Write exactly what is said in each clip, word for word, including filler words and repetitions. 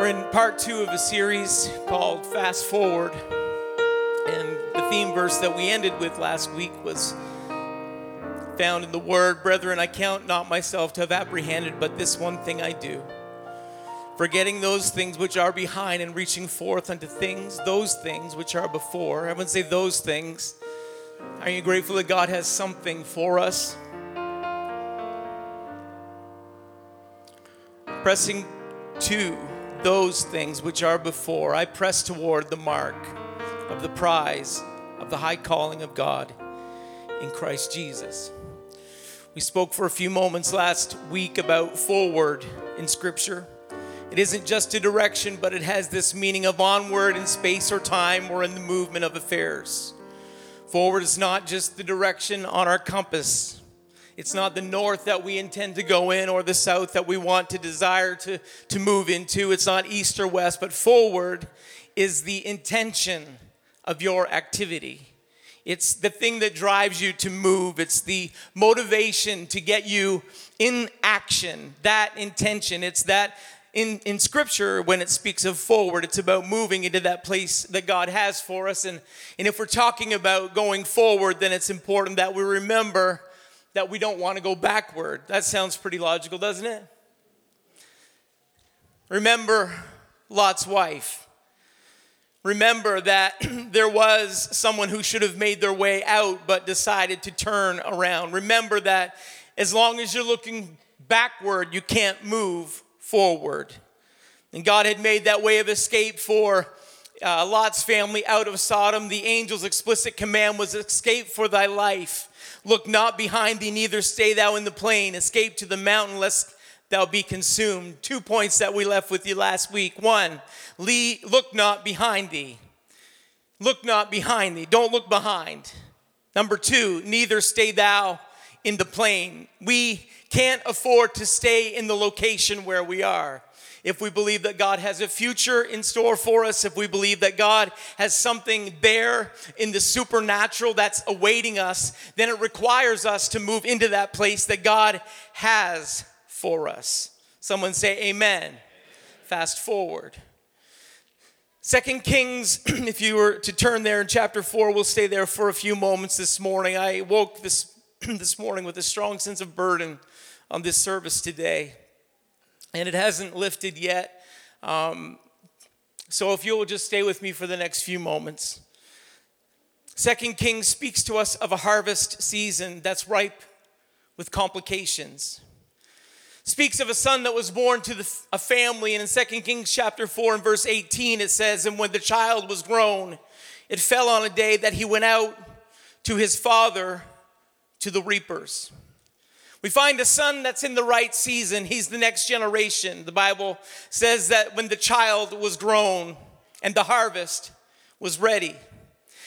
We're in part two of a series called Fast Forward, and the theme verse that we ended with last week was found in the Word. Brethren, I count not myself to have apprehended, but this one thing I do, forgetting those things which are behind and reaching forth unto things, those things which are before. Everyone say those things. Are you grateful that God has something for us? Pressing to those things which are before, I press toward the mark of the prize of the high calling of God in Christ Jesus. We spoke for a few moments last week about forward in Scripture. It isn't just a direction, but it has this meaning of onward in space or time or in the movement of affairs. Forward is not just the direction on our compass. It's not the north that we intend to go in or the south that we want to desire to, to move into. It's not east or west, but forward is the intention of your activity. It's the thing that drives you to move. It's the motivation to get you in action, that intention. It's that In, in Scripture, when it speaks of forward, it's about moving into that place that God has for us. And, and if we're talking about going forward, then it's important that we remember that we don't want to go backward. That sounds pretty logical, doesn't it? Remember Lot's wife. Remember that there was someone who should have made their way out but decided to turn around. Remember that as long as you're looking backward, you can't move forward. And God had made that way of escape for uh, Lot's family out of Sodom. The angel's explicit command was, escape for thy life. Look not behind thee, neither stay thou in the plain. Escape to the mountain, lest thou be consumed. Two points that we left with you last week. One, look not behind thee. Look not behind thee. Don't look behind. Number two, neither stay thou in the plain. We can't afford to stay in the location where we are. If we believe that God has a future in store for us, if we believe that God has something there in the supernatural that's awaiting us, then it requires us to move into that place that God has for us. Someone say amen. Amen. Fast forward. Second Kings, if you were to turn there in chapter four, we'll stay there for a few moments this morning. I woke this this morning with a strong sense of burden on this service today, and it hasn't lifted yet. Um, so if you'll just stay with me for the next few moments. Second Kings speaks to us of a harvest season that's ripe with complications. Speaks of a son that was born to the, a family, and in Second Kings chapter four and verse eighteen it says, and when the child was grown, it fell on a day that he went out to his father, to the reapers. We find a son that's in the right season. He's the next generation. The Bible says that when the child was grown and the harvest was ready.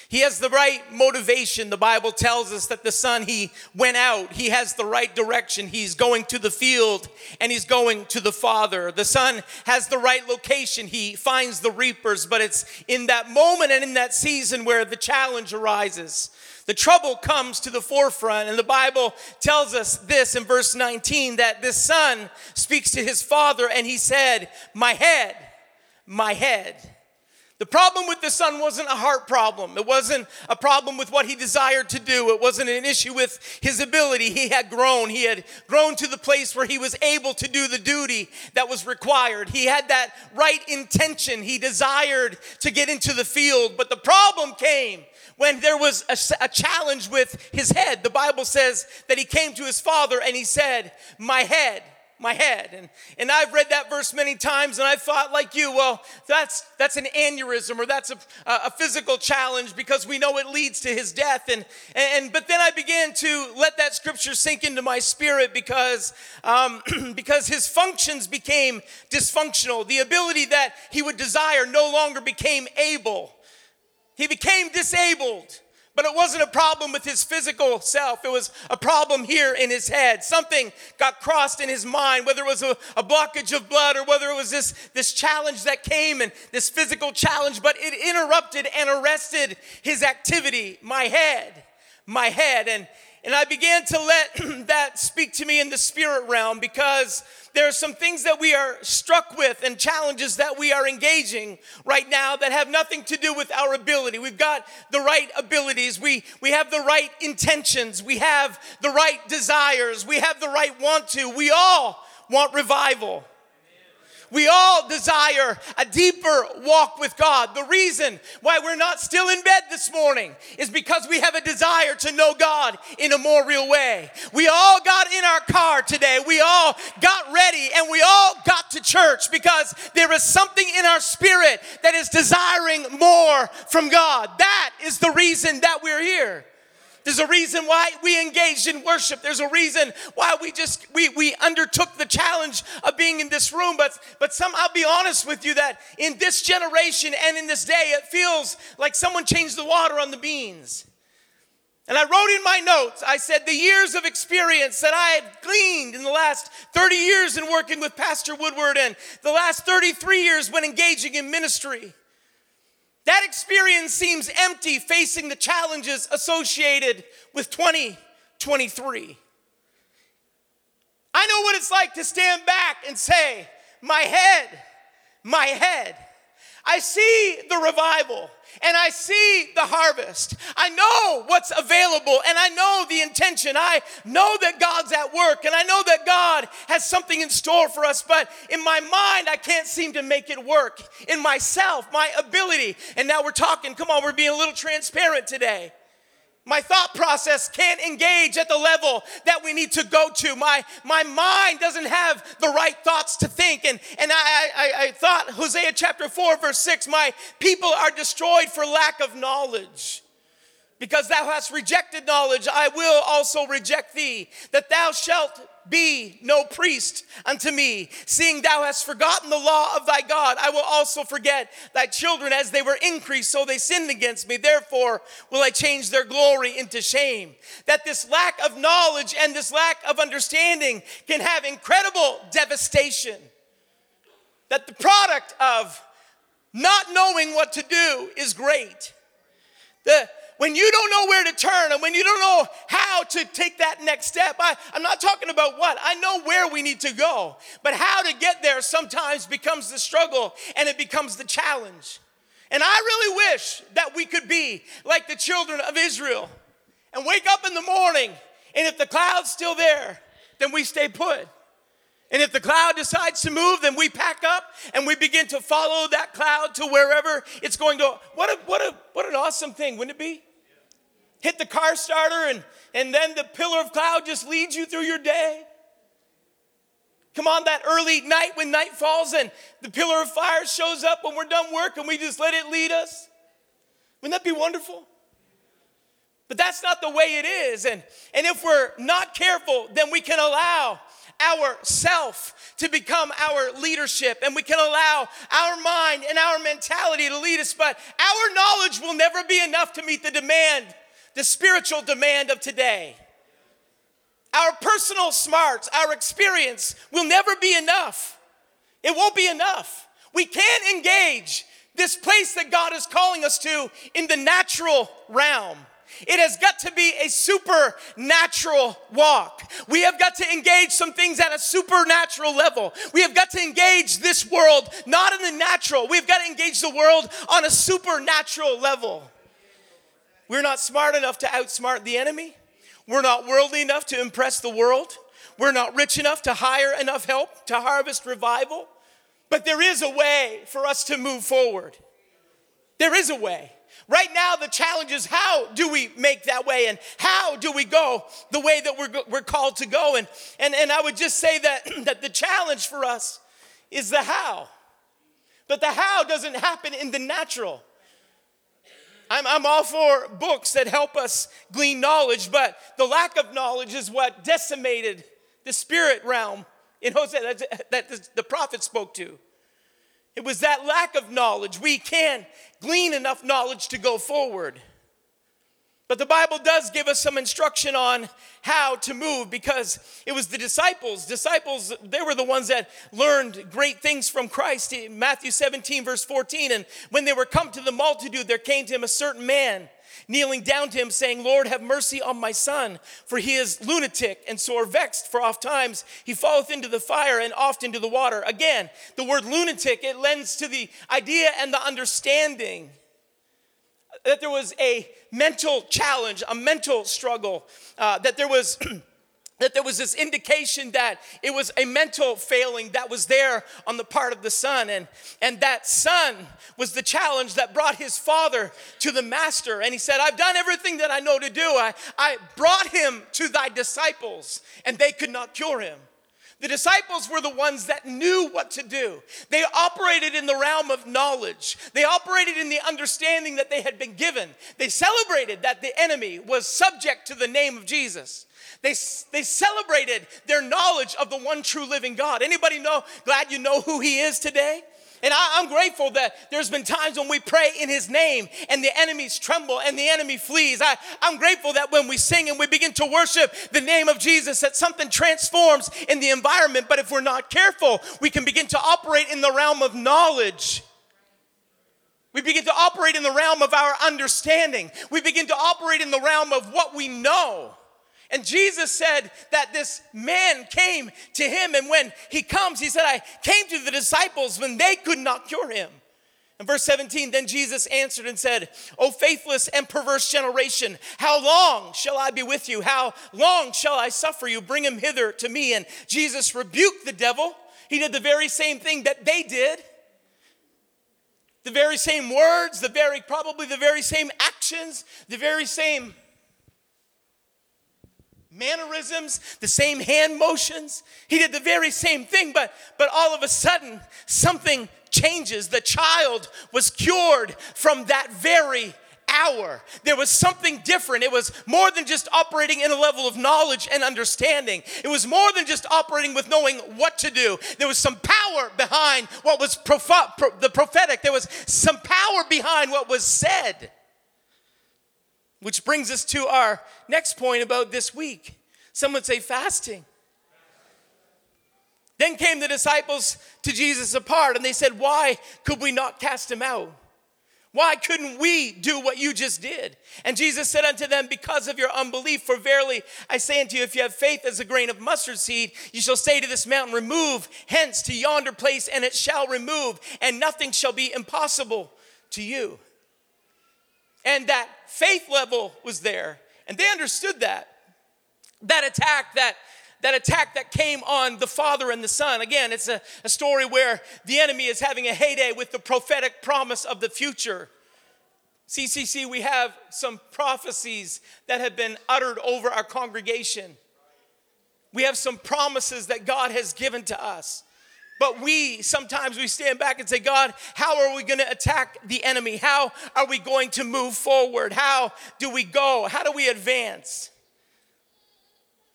He has the right motivation. The Bible tells us that the son, he went out. He has the right direction. He's going to the field and he's going to the father. The son has the right location. He finds the reapers, but it's in that moment and in that season where the challenge arises. The trouble comes to the forefront, and the Bible tells us this in verse nineteen, that this son speaks to his father, and he said, my head, my head. The problem with the son wasn't a heart problem. It wasn't a problem with what he desired to do. It wasn't an issue with his ability. He had grown. He had grown to the place where he was able to do the duty that was required. He had that right intention. He desired to get into the field, but the problem came when there was a, a challenge with his head. The Bible says that he came to his father and he said, my head, my head. And, and I've read that verse many times, and I've thought like you, well, that's that's an aneurysm, or that's a, a physical challenge, because we know it leads to his death. And, and But then I began to let that scripture sink into my spirit, because, um, because his functions became dysfunctional. The ability that he would desire no longer became able. He became disabled, but it wasn't a problem with his physical self. It was a problem here in his head. Something got crossed in his mind, whether it was a, a blockage of blood or whether it was this, this challenge that came and this physical challenge, but it interrupted and arrested his activity. My head, my head. And And I began to let that speak to me in the spirit realm, because there are some things that we are struck with and challenges that we are engaging right now that have nothing to do with our ability. We've got the right abilities. We, we have the right intentions. We have the right desires. We have the right want to. We all want revival. We all desire a deeper walk with God. The reason why we're not still in bed this morning is because we have a desire to know God in a more real way. We all got in our car today. We all got ready, and we all got to church because there is something in our spirit that is desiring more from God. That is the reason that we're here. There's a reason why we engaged in worship. There's a reason why we just, we we undertook the challenge of being in this room. But, but some, I'll be honest with you, that in this generation and in this day, it feels like someone changed the water on the beans. And I wrote in my notes, I said, the years of experience that I have gleaned in the last thirty years in working with Pastor Woodward and the last thirty-three years when engaging in ministry, that experience seems empty facing the challenges associated with twenty twenty-three. I know what it's like to stand back and say, my head, my head. I see the revival and I see the harvest. I know what's available and I know the intention. I know that God's at work and I know that God has something in store for us, but in my mind, I can't seem to make it work in myself, my ability. And now we're talking, come on, we're being a little transparent today. My thought process can't engage at the level that we need to go to. My, my mind doesn't have the right thoughts to think. And, and I, I, I thought Hosea chapter four, verse six, my people are destroyed for lack of knowledge. Because thou hast rejected knowledge, I will also reject thee, that thou shalt be no priest unto me. Seeing thou hast forgotten the law of thy God, I will also forget thy children. As they were increased, so they sinned against me. Therefore will I change their glory into shame. That this lack of knowledge and this lack of understanding can have incredible devastation. That the product of not knowing what to do is great. The When you don't know where to turn and when you don't know how to take that next step, I, I'm not talking about what. I know where we need to go, but how to get there sometimes becomes the struggle and it becomes the challenge. And I really wish that we could be like the children of Israel and wake up in the morning, and if the cloud's still there, then we stay put. And if the cloud decides to move, then we pack up and we begin to follow that cloud to wherever it's going to. What a what a what an awesome thing, wouldn't it be? Hit the car starter and, and then the pillar of cloud just leads you through your day. Come on, that early night when night falls and the pillar of fire shows up when we're done work and we just let it lead us. Wouldn't that be wonderful? But that's not the way it is. And, and if we're not careful, then we can allow our self to become our leadership, and we can allow our mind and our mentality to lead us, but our knowledge will never be enough to meet the demand, the spiritual demand of today. Our personal smarts, our experience will never be enough. It won't be enough. We can't engage this place that God is calling us to in the natural realm. It has got to be a supernatural walk. We have got to engage some things at a supernatural level. We have got to engage this world, not in the natural. We've got to engage the world on a supernatural level. We're not smart enough to outsmart the enemy. We're not worldly enough to impress the world. We're not rich enough to hire enough help to harvest revival. But there is a way for us to move forward. There is a way. Right now, the challenge is, how do we make that way, and how do we go the way that we're, we're called to go? And, and, and I would just say that, that the challenge for us is the how. But the how doesn't happen in the natural. I'm, I'm all for books that help us glean knowledge, but the lack of knowledge is what decimated the spirit realm in Hosea that, that the prophet spoke to. It was that lack of knowledge. We can't glean enough knowledge to go forward. But the Bible does give us some instruction on how to move, because it was the disciples. Disciples, they were the ones that learned great things from Christ. Matthew seventeen, verse fourteen, and when they were come to the multitude, there came to him a certain man kneeling down to him, saying, Lord, have mercy on my son, for he is lunatic and sore vexed, for oft times he falleth into the fire and oft into the water. Again, the word lunatic, it lends to the idea and the understanding that there was a mental challenge, a mental struggle, uh, that there was... that there was this indication that it was a mental failing that was there on the part of the son. And, and that son was the challenge that brought his father to the master. And he said, I've done everything that I know to do. I, I brought him to thy disciples, and they could not cure him. The disciples were the ones that knew what to do. They operated in the realm of knowledge. They operated in the understanding that they had been given. They celebrated that the enemy was subject to the name of Jesus. They, they celebrated their knowledge of the one true living God. Anybody know, glad you know who he is today? And I, I'm grateful that there's been times when we pray in his name and the enemies tremble and the enemy flees. I, I'm grateful that when we sing and we begin to worship the name of Jesus, that something transforms in the environment. But if we're not careful, we can begin to operate in the realm of knowledge. We begin to operate in the realm of our understanding. We begin to operate in the realm of what we know. And Jesus said that this man came to him, and when he comes, he said, I came to the disciples when they could not cure him. In verse seventeen, then Jesus answered and said, O faithless and perverse generation, how long shall I be with you? How long shall I suffer you? Bring him hither to me. And Jesus rebuked the devil. He did the very same thing that they did. The very same words, the very, probably the very same actions, the very same mannerisms, the same hand motions. He did the very same thing, but, but all of a sudden, something changes. The child was cured from that very hour. There was something different. It was more than just operating in a level of knowledge and understanding. It was more than just operating with knowing what to do. There was some power behind what was prof- pro- the prophetic. There was some power behind what was said. Which brings us to our next point about this week. Someone say fasting. Then came the disciples to Jesus apart, and they said, why could we not cast him out? Why couldn't we do what you just did? And Jesus said unto them, because of your unbelief, for verily I say unto you, if you have faith as a grain of mustard seed, you shall say to this mountain, remove hence to yonder place, and it shall remove, and nothing shall be impossible to you. And that faith level was there. And they understood that. That attack that, that attack that came on the father and the son. Again, it's a, a story where the enemy is having a heyday with the prophetic promise of the future. C C C, we have some prophecies that have been uttered over our congregation. We have some promises that God has given to us. But we, sometimes we stand back and say, God, how are we going to attack the enemy? How are we going to move forward? How do we go? How do we advance?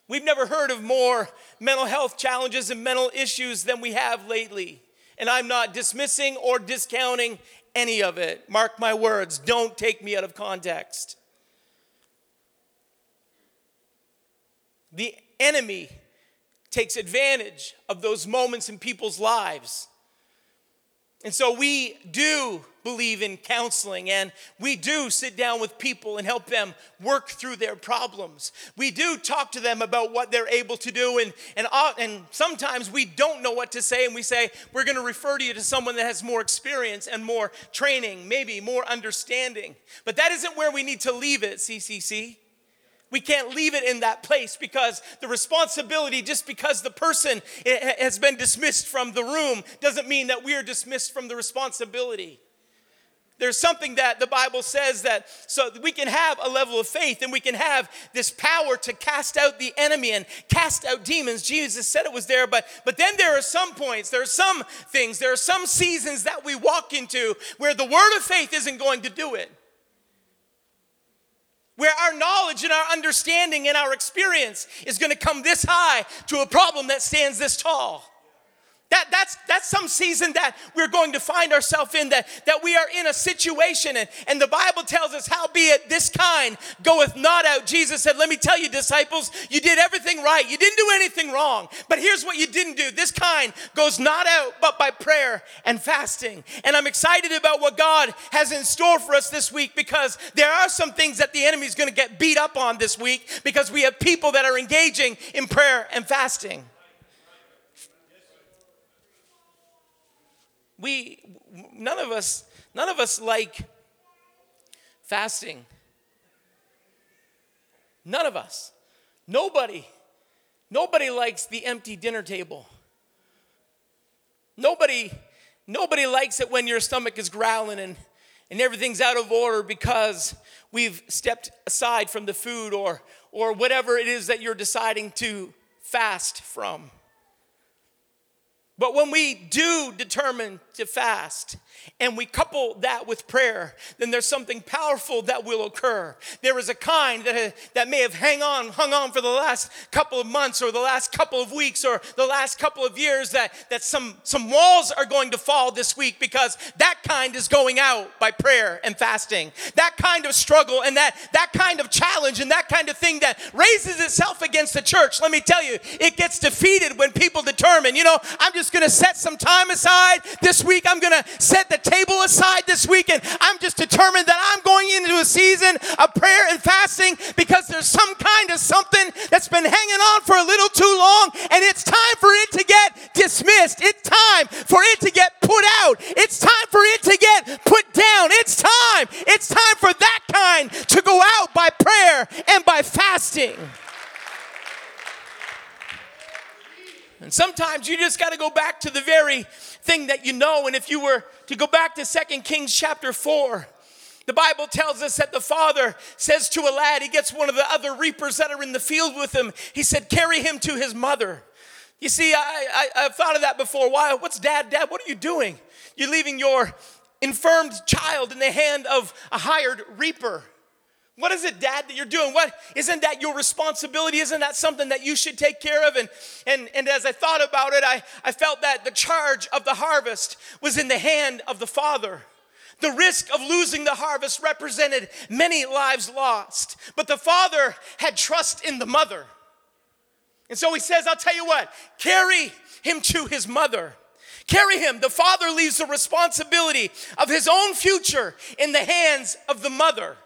We've never heard of more mental health challenges and mental issues than we have lately. And I'm not dismissing or discounting any of it. Mark my words, don't take me out of context. The enemy takes advantage of those moments in people's lives. And so we do believe in counseling, and we do sit down with people and help them work through their problems. We do talk to them about what they're able to do, and, and, and sometimes we don't know what to say, and we say, we're going to refer to you to someone that has more experience and more training, maybe more understanding. But that isn't where we need to leave it, C C C. We can't leave it in that place, because the responsibility, just because the person has been dismissed from the room, doesn't mean that we are dismissed from the responsibility. There's something that the Bible says that so we can have a level of faith, and we can have this power to cast out the enemy and cast out demons. Jesus said it was there, but, but then there are some points, there are some things, there are some seasons that we walk into where the word of faith isn't going to do it. Where our knowledge and our understanding and our experience is going to come this high to a problem that stands this tall. That, that's, that's some season that we're going to find ourselves in, that, that we are in a situation. And, and the Bible tells us, howbeit this kind goeth not out. Jesus said, let me tell you, disciples, you did everything right. You didn't do anything wrong. But here's what you didn't do. This kind goes not out but by prayer and fasting. And I'm excited about what God has in store for us this week, because there are some things that the enemy is going to get beat up on this week because we have people that are engaging in prayer and fasting. We, none of us, none of us like fasting. None of us. Nobody, nobody likes the empty dinner table. Nobody, nobody likes it when your stomach is growling and, and everything's out of order because we've stepped aside from the food or, or whatever it is that you're deciding to fast from. But when we do determine to fast and we couple that with prayer, then there's something powerful that will occur. There is a kind that, that may have hang on, hung on for the last couple of months or the last couple of weeks or the last couple of years, that, that some, some walls are going to fall this week, because that kind is going out by prayer and fasting. That kind of struggle and that, that kind of challenge and that kind of thing that raises itself against the church, let me tell you, it gets defeated when people determine, you know, I'm just going to set some time aside this week. I'm going to set the table aside this week, and I'm just determined that I'm going into a season of prayer and fasting, because there's some kind of something that's been hanging on for a little too long, and it's time for it to get dismissed. It's time for it to get put out. It's time for it to get put down. It's time. It's time for that kind to go out by prayer and by fasting. And sometimes you just got to go back to the very thing that you know. And if you were to go back to Second Kings chapter four, the Bible tells us that the father says to a lad, he gets one of the other reapers that are in the field with him. He said, carry him to his mother. You see, I, I, I've thought of that before. Why? What's dad? Dad, what are you doing? You're leaving your infirmed child in the hand of a hired reaper. What is it, Dad, that you're doing? What, isn't that your responsibility? Isn't that something that you should take care of? And and, and as I thought about it, I, I felt that the charge of the harvest was in the hand of the Father. The risk of losing the harvest represented many lives lost. But the Father had trust in the mother. And so he says, I'll tell you what, carry him to his mother. Carry him. The Father leaves the responsibility of his own future in the hands of the mother.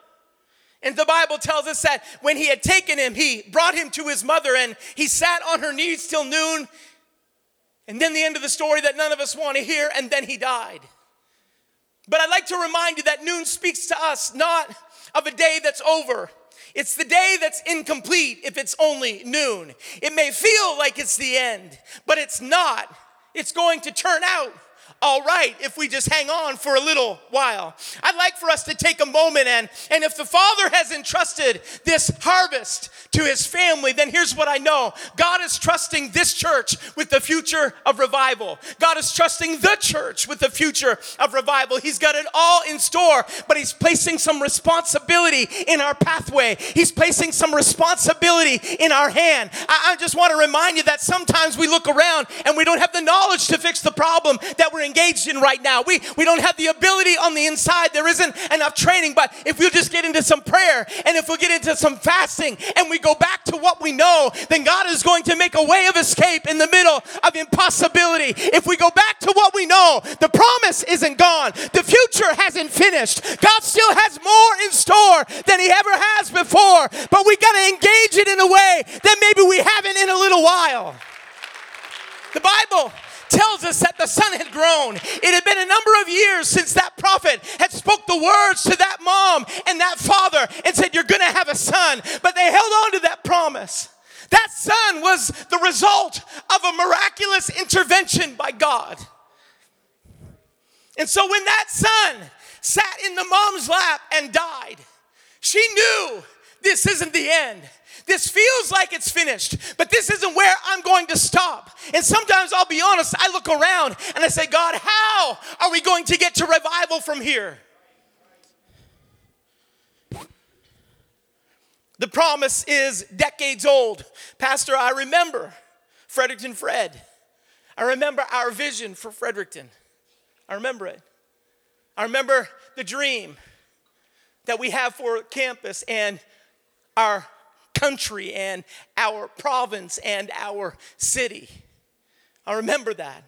And the Bible tells us that when he had taken him, he brought him to his mother, and he sat on her knees till noon. And then the end of the story that none of us want to hear, and then he died. But I'd like to remind you that noon speaks to us not of a day that's over. It's the day that's incomplete if it's only noon. It may feel like it's the end, but it's not. It's going to turn out all right if we just hang on for a little while. I'd like for us to take a moment, and, and if the Father has entrusted this harvest to his family, then here's what I know. God is trusting this church with the future of revival. God is trusting the church with the future of revival. He's got it all in store, but he's placing some responsibility in our pathway. He's placing some responsibility in our hand. I, I just want to remind you that sometimes we look around and we don't have the knowledge to fix the problem that we're engaged in right now. We we don't have the ability on the inside. There isn't enough training, but if we'll just get into some prayer, and if we'll get into some fasting, and we go back to what we know, then God is going to make a way of escape in the middle of impossibility. If we go back to what we know, the promise isn't gone. The future hasn't finished. God still has more in store than he ever has before, but we got to engage it in a way that maybe we haven't in a little while. The Bible tells us that the son had grown. It had been a number of years since that prophet had spoke the words to that mom and that father and said, you're going to have a son. But they held on to that promise. That son was the result of a miraculous intervention by God. And so when that son sat in the mom's lap and died, she knew this isn't the end. This feels like it's finished, but this isn't where I'm going to stop. And sometimes, I'll be honest, I look around and I say, God, how are we going to get to revival from here? The promise is decades old. Pastor, I remember Fredericton Fred. I remember our vision for Fredericton. I remember it. I remember the dream that we have for campus and our country and our province and our city. I remember that.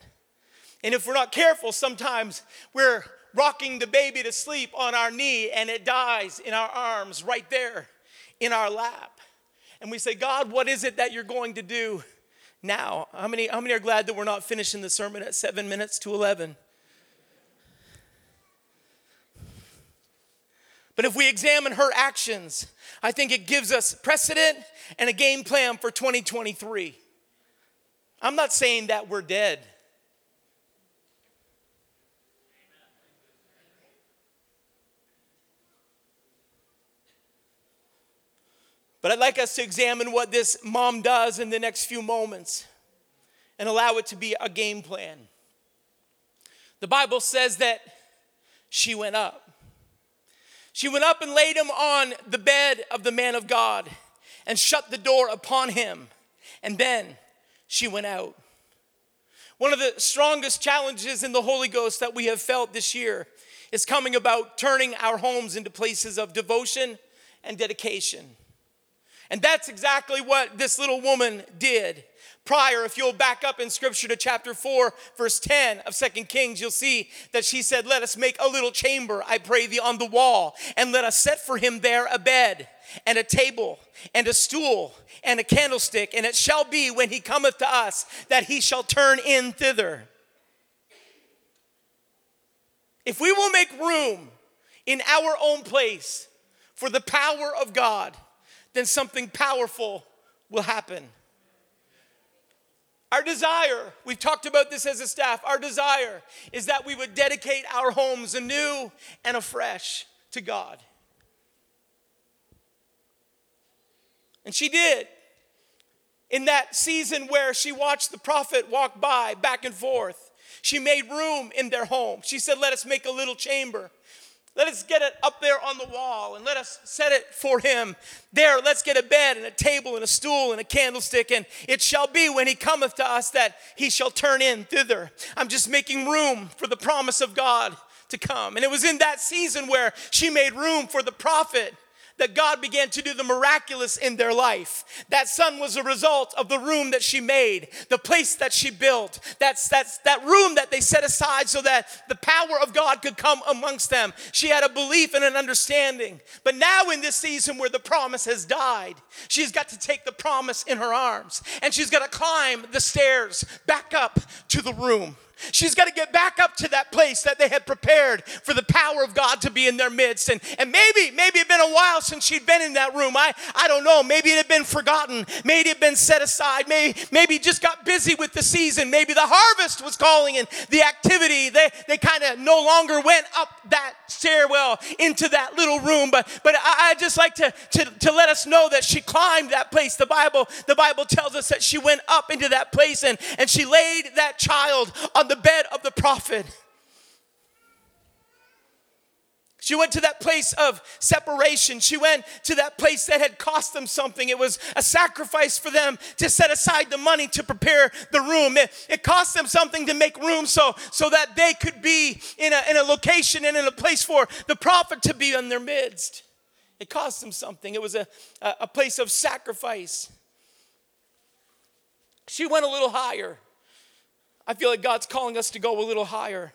And if we're not careful, sometimes we're rocking the baby to sleep on our knee and it dies in our arms right there in our lap. And we say, God, what is it that you're going to do now? How many, how many are glad that we're not finishing the sermon at seven minutes to eleven? But if we examine her actions, I think it gives us precedent and a game plan for twenty twenty-three. I'm not saying that we're dead. But I'd like us to examine what this mom does in the next few moments and allow it to be a game plan. The Bible says that she went up. She went up and laid him on the bed of the man of God and shut the door upon him. And then she went out. One of the strongest challenges in the Holy Ghost that we have felt this year is coming about turning our homes into places of devotion and dedication. And that's exactly what this little woman did. Prior, if you'll back up in Scripture to chapter four, verse ten of Second Kings, you'll see that she said, "Let us make a little chamber, I pray thee, on the wall, and let us set for him there a bed, and a table, and a stool, and a candlestick, and it shall be when he cometh to us that he shall turn in thither." If we will make room in our own place for the power of God, then something powerful will happen. Our desire, we've talked about this as a staff, our desire is that we would dedicate our homes anew and afresh to God. And she did. In that season where she watched the prophet walk by, back and forth, she made room in their home. She said, "Let us make a little chamber. Let us get it up there on the wall and let us set it for him. There, let's get a bed and a table and a stool and a candlestick, and it shall be when he cometh to us that he shall turn in thither." I'm just making room for the promise of God to come. And it was in that season where she made room for the prophet that God began to do the miraculous in their life. That son was a result of the room that she made, the place that she built, that's, that's, that room that they set aside so that the power of God could come amongst them. She had a belief and an understanding. But now in this season where the promise has died, she's got to take the promise in her arms, and she's got to climb the stairs back up to the room. She's got to get back up to that place that they had prepared for the power of God to be in their midst. And, and maybe, maybe it had been a while since she'd been in that room. I, I don't know. Maybe it had been forgotten. Maybe it had been set aside. Maybe, maybe just got busy with the season. Maybe the harvest was calling and the activity. They, they kind of no longer went up that stairwell into that little room. But, but I, I just like to, to, to let us know that she climbed that place. The Bible, the Bible tells us that she went up into that place and, and she laid that child on the bed of the prophet. She went to that place of separation. She went to that place that had cost them something. It was a sacrifice for them to set aside the money to prepare the room. It, it cost them something to make room so, so that they could be in a, in a location and in a place for the prophet to be in their midst. It cost them something. It was a, a, a place of sacrifice. She went a little higher. I feel like God's calling us to go a little higher.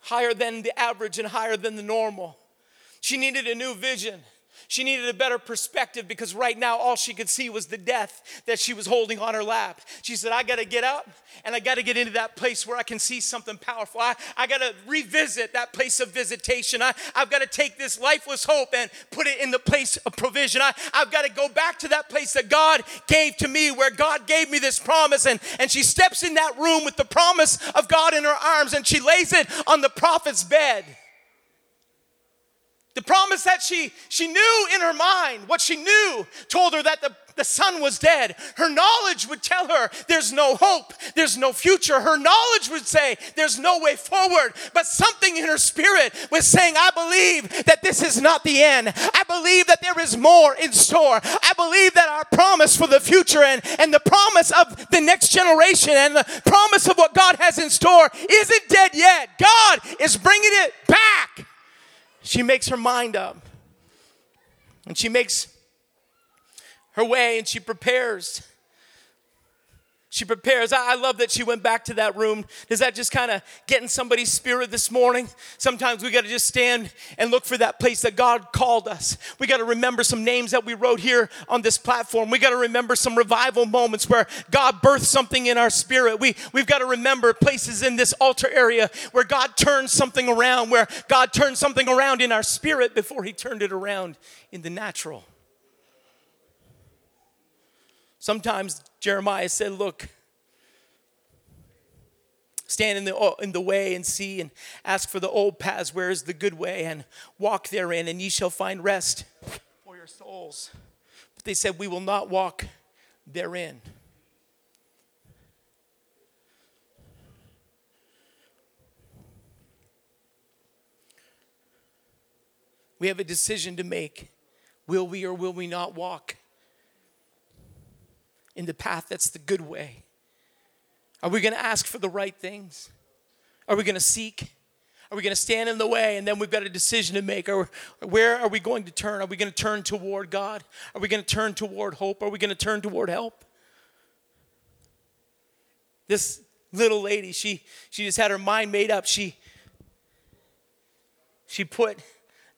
Higher than the average and higher than the normal. She needed a new vision. She needed a better perspective because right now all she could see was the death that she was holding on her lap. She said, I got to get up and I got to get into that place where I can see something powerful. I, I got to revisit that place of visitation. I, I've got to take this lifeless hope and put it in the place of provision. I, I've got to go back to that place that God gave to me, where God gave me this promise. And, and she steps in that room with the promise of God in her arms and she lays it on the prophet's bed. The promise that she, she knew in her mind, what she knew told her that the The son was dead. Her knowledge would tell her there's no hope. There's no future. Her knowledge would say there's no way forward. But something in her spirit was saying, I believe that this is not the end. I believe that there is more in store. I believe that our promise for the future and, and the promise of the next generation and the promise of what God has in store isn't dead yet. God is bringing it back. She makes her mind up. And she makes her way and she prepares. She prepares. I, I love that she went back to that room. Does that just kind of get in somebody's spirit this morning? Sometimes we got to just stand and look for that place that God called us. We got to remember some names that we wrote here on this platform. We got to remember some revival moments where God birthed something in our spirit. We, we've got to remember places in this altar area where God turned something around, where God turned something around in our spirit before he turned it around in the natural. Sometimes Jeremiah said, look, stand in the, in the way and see and ask for the old paths, where is the good way, and walk therein, and ye shall find rest for your souls. But they said, we will not walk therein. We have a decision to make. Will we or will we not walk in the path that's the good way? Are we going to ask for the right things? Are we going to seek? Are we going to stand in the way? And then we've got a decision to make. Or where are we going to turn? Are we going to turn toward God? Are we going to turn toward hope? Are we going to turn toward help? This little lady, she she just had her mind made up. She she put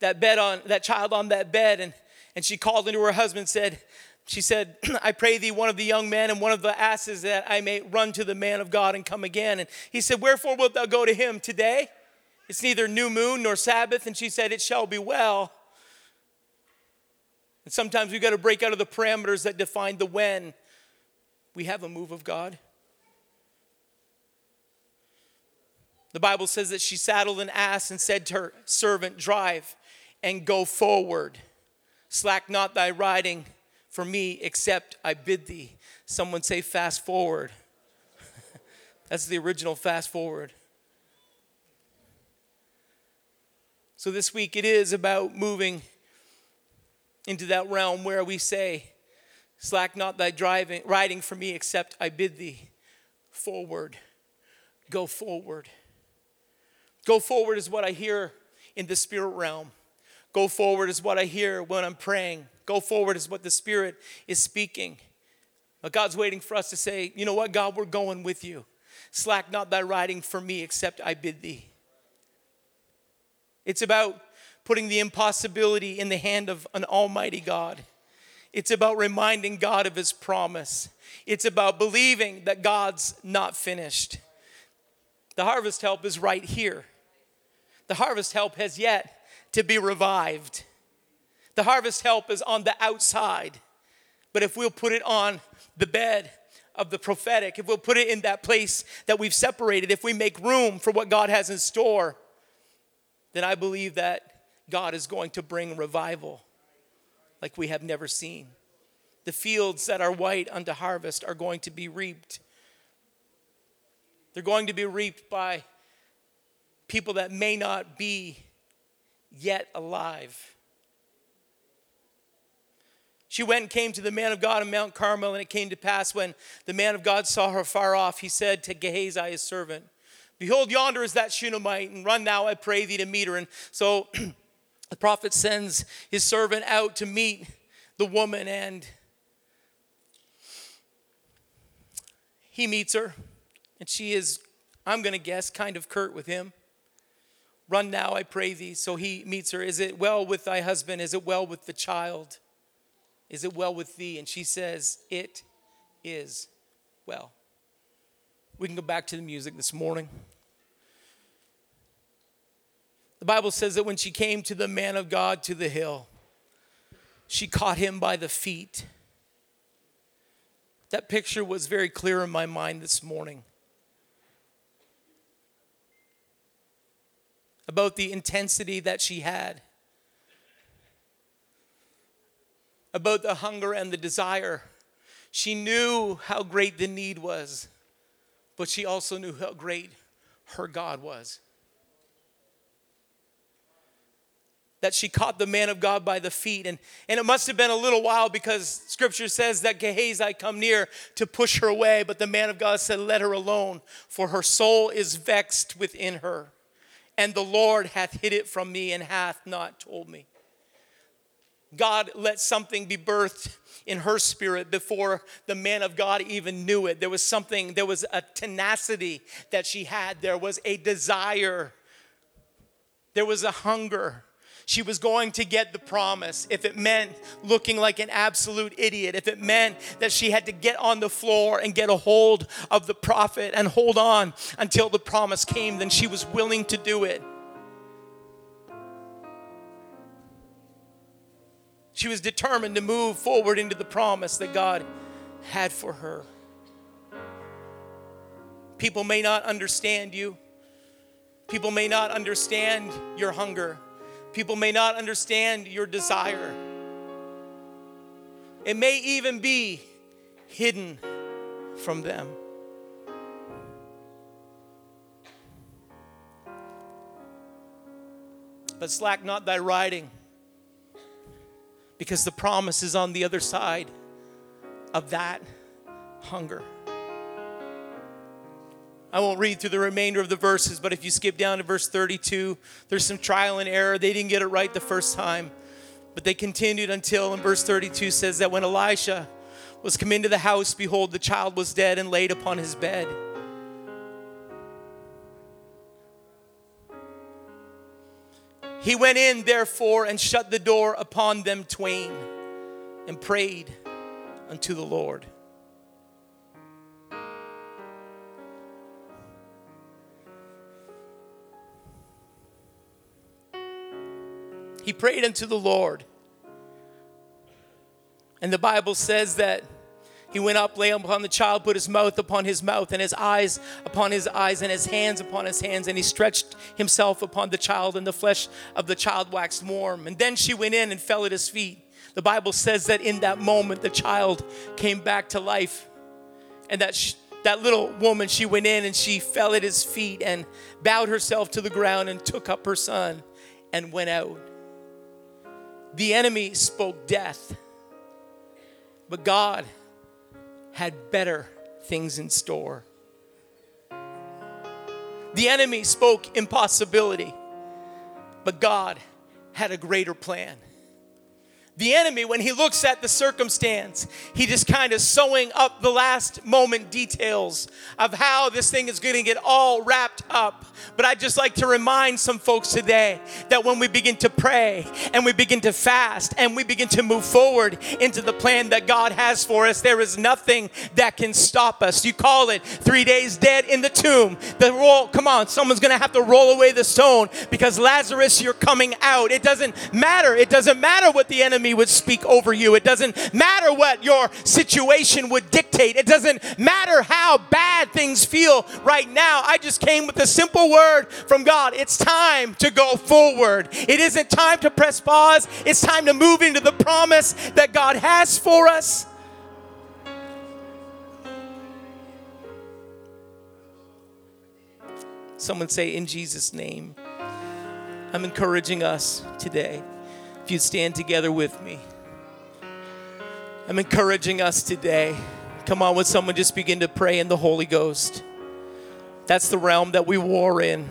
that bed on that child on that bed, and and she called into her husband and said, She said, I pray thee, one of the young men and one of the asses, that I may run to the man of God and come again. And he said, wherefore wilt thou go to him today? It's neither new moon nor Sabbath. And she said, it shall be well. And sometimes we've got to break out of the parameters that define the when we have a move of God. The Bible says that she saddled an ass and said to her servant, drive and go forward. Slack not thy riding for me, except I bid thee. Someone say fast forward. That's the original fast forward. So this week it is about moving into that realm where we say, slack not thy driving, riding for me, except I bid thee. Forward. Go forward. Go forward is what I hear in the spirit realm. Go forward is what I hear when I'm praying. Go forward is what the Spirit is speaking. But God's waiting for us to say, you know what, God, we're going with you. Slack not thy riding for me, except I bid thee. It's about putting the impossibility in the hand of an almighty God. It's about reminding God of his promise. It's about believing that God's not finished. The harvest help is right here. The harvest help has yet to be revived. The harvest help is on the outside. But if we'll put it on the bed of the prophetic, if we'll put it in that place that we've separated, if we make room for what God has in store, then I believe that God is going to bring revival like we have never seen. The fields that are white unto harvest are going to be reaped. They're going to be reaped by people that may not be yet alive. She went and came to the man of God in Mount Carmel, and it came to pass when the man of God saw her far off, he said to Gehazi, his servant, behold, yonder is that Shunammite, and run thou, I pray thee, to meet her. And so the prophet sends his servant out to meet the woman, and he meets her, and she is, I'm going to guess, kind of curt with him. Run now, I pray thee. So he meets her. Is it well with thy husband? Is it well with the child? Is it well with thee? And she says, it is well. We can go back to the music this morning. The Bible says that when she came to the man of God to the hill, she caught him by the feet. That picture was very clear in my mind this morning about the intensity that she had. about the hunger and the desire. She knew how great the need was, but she also knew how great her God was. That she caught the man of God by the feet. And, and it must have been a little while, because scripture says that Gehazi come near to push her away. But the man of God said, let her alone, for her soul is vexed within her. And the Lord hath hid it from me and hath not told me. God let something be birthed in her spirit before the man of God even knew it. There was something, there was a tenacity that she had. There was a desire. There was a hunger. She was going to get the promise, if it meant looking like an absolute idiot, if it meant that she had to get on the floor and get a hold of the prophet and hold on until the promise came, then she was willing to do it. She was determined to move forward into the promise that God had for her. People may not understand you. People may not understand your hunger. People may not understand your desire. It may even be hidden from them. But slack not thy riding, because the promise is on the other side of that hunger. I won't read through the remainder of the verses, but if you skip down to verse thirty-two, there's some trial and error. They didn't get it right the first time, but they continued until, in verse thirty-two says that when Elisha was come into the house, behold, the child was dead and laid upon his bed. He went in, therefore, and shut the door upon them twain and prayed unto the Lord. He prayed unto the Lord. And the Bible says that he went up, lay upon the child, put his mouth upon his mouth, and his eyes upon his eyes, and his hands upon his hands. And he stretched himself upon the child, and the flesh of the child waxed warm. And then she went in and fell at his feet. The Bible says that in that moment, the child came back to life. And that she, that little woman, she went in and she fell at his feet and bowed herself to the ground and took up her son and went out. The enemy spoke death, but God had better things in store. The enemy spoke impossibility, but God had a greater plan. The enemy, when he looks at the circumstance, he just kind of sewing up the last moment details of how this thing is going to get all wrapped up. But I'd just like to remind some folks today that when we begin to pray and we begin to fast and we begin to move forward into the plan that God has for us, there is nothing that can stop us. You call it three days dead in the tomb. The roll, come on, someone's going to have to roll away the stone, because Lazarus, you're coming out. It doesn't matter. It doesn't matter what the enemy would speak over you. It doesn't matter what your situation would dictate. It doesn't matter how bad things feel right now. I just came with a simple word from God. It's time to go forward. It isn't time to press pause. It's time to move into the promise that God has for us. Someone say, in Jesus' name. I'm encouraging us today. If you'd stand together with me. I'm encouraging us today. Come on, would someone just begin to pray in the Holy Ghost? That's the realm that we war in.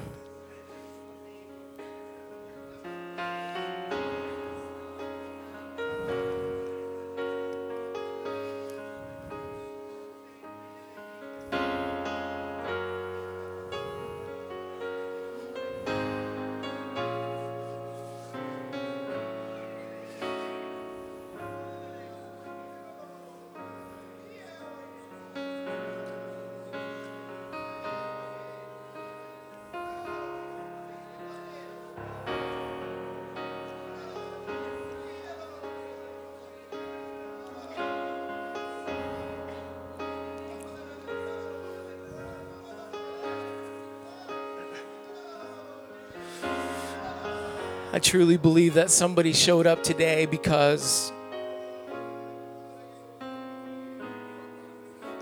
I truly believe that somebody showed up today because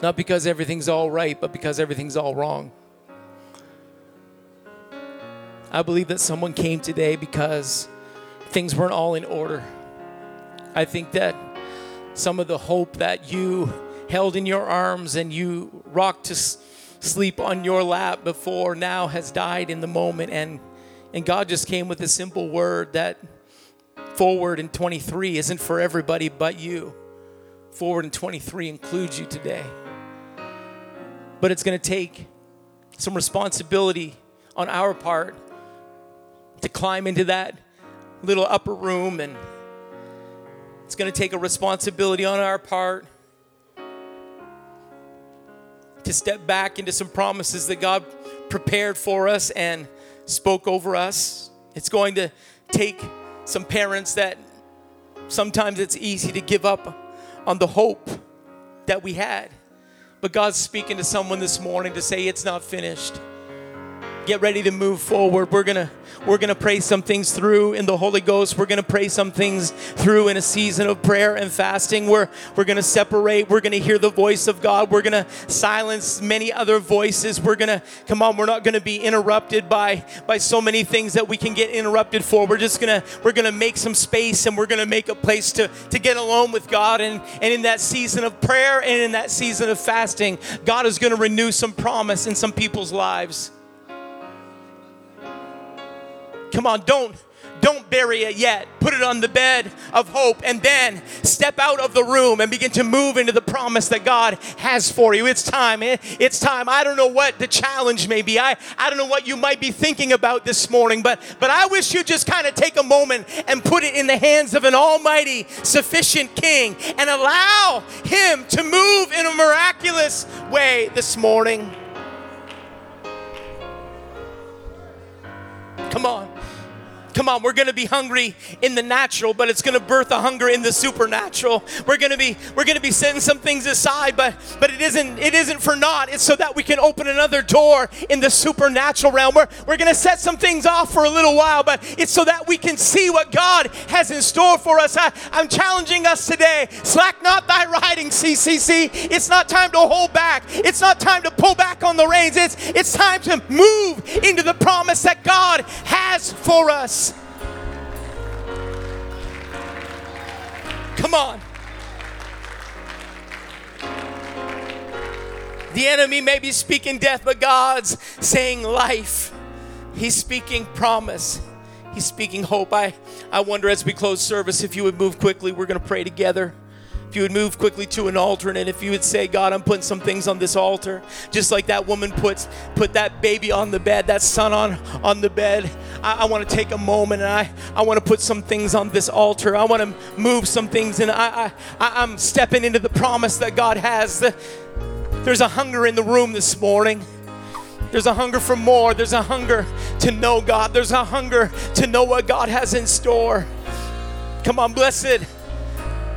Not because everything's all right, but because everything's all wrong. I believe that someone came today because things weren't all in order. I think that some of the hope that you held in your arms and you rocked to sleep on your lap before now has died in the moment. And, and God just came with a simple word that forward in twenty-three isn't for everybody but you. Forward in twenty-three includes you today. But it's going to take some responsibility on our part to climb into that little upper room, and it's going to take a responsibility on our part to step back into some promises that God prepared for us and spoke over us. It's going to take some parents that sometimes it's easy to give up on the hope that we had. But God's speaking to someone this morning to say it's not finished. Get ready to move forward. We're gonna we're gonna pray some things through in the Holy Ghost. We're gonna pray some things through in a season of prayer and fasting. We're we're gonna separate. We're gonna hear the voice of God. We're gonna silence many other voices. We're gonna come on. We're not gonna be interrupted by by so many things that we can get interrupted for. We're just gonna we're gonna make some space, and we're gonna make a place to to get alone with God. And and in that season of prayer and in that season of fasting, God is gonna renew some promise in some people's lives. Come on, don't, don't bury it yet. Put it on the bed of hope, and then step out of the room and begin to move into the promise that God has for you. It's time. It's time. I don't know what the challenge may be. I, I don't know what you might be thinking about this morning, but, but I wish you'd just kind of take a moment and put it in the hands of an almighty, sufficient King and allow Him to move in a miraculous way this morning. Come on. Come on, we're going to be hungry in the natural, but it's going to birth a hunger in the supernatural. We're going to be we're going to be setting some things aside, but but it isn't it isn't for naught. It's so that we can open another door in the supernatural realm. We're, we're going to set some things off for a little while, but it's so that we can see what God has in store for us. I, I'm challenging us today. Slack not thy riding, C C C. It's not time to hold back. It's not time to pull back on the reins. It's it's time to move into the promise that God has for us. Come on. The enemy may be speaking death, but God's saying life. He's speaking promise. He's speaking hope. I, I wonder as we close service if you would move quickly. We're going to pray together. If you would move quickly to an altar, and if you would say, God, I'm putting some things on this altar, just like that woman puts put that baby on the bed, that son on on the bed. I, I want to take a moment, and I, I want to put some things on this altar. I want to move some things, and I, I, I'm stepping into the promise that God has. There's a hunger in the room this morning. There's a hunger for more. There's a hunger to know God. There's a hunger to know what God has in store. Come on, blessed.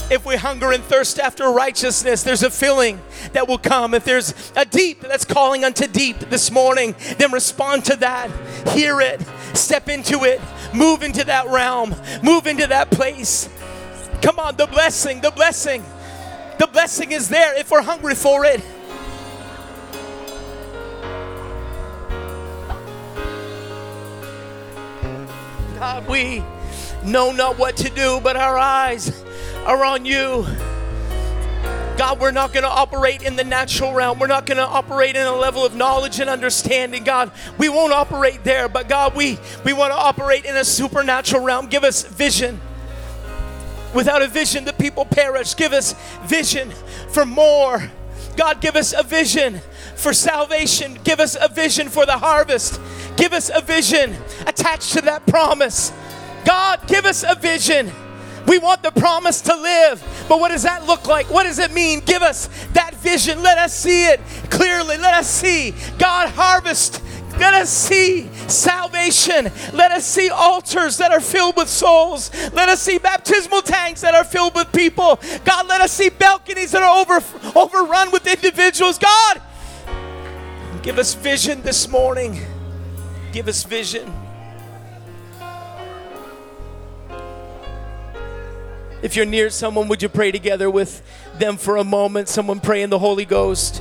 If we hunger and thirst after righteousness, there's a filling that will come. If there's a deep that's calling unto deep this morning, then respond to that. Hear it. Step into it. Move into that realm. Move into that place. Come on, the blessing, the blessing. The blessing is there if we're hungry for it. God, we know not what to do, but our eyes are on you. God, we're not going to operate in the natural realm. We're not going to operate in a level of knowledge and understanding. God, we won't operate there, but God, we, we want to operate in a supernatural realm. Give us vision. Without a vision, the people perish. Give us vision for more. God, give us a vision for salvation. Give us a vision for the harvest. Give us a vision attached to that promise. God, give us a vision. We want the promise to live, but what does that look like? What does it mean? Give us that vision. Let us see it clearly. Let us see God harvest. Let us see salvation. Let us see altars that are filled with souls. Let us see baptismal tanks that are filled with people. God, let us see balconies that are over, overrun with individuals. God, give us vision this morning. Give us vision. If you're near someone, would you pray together with them for a moment? Someone pray in the Holy Ghost.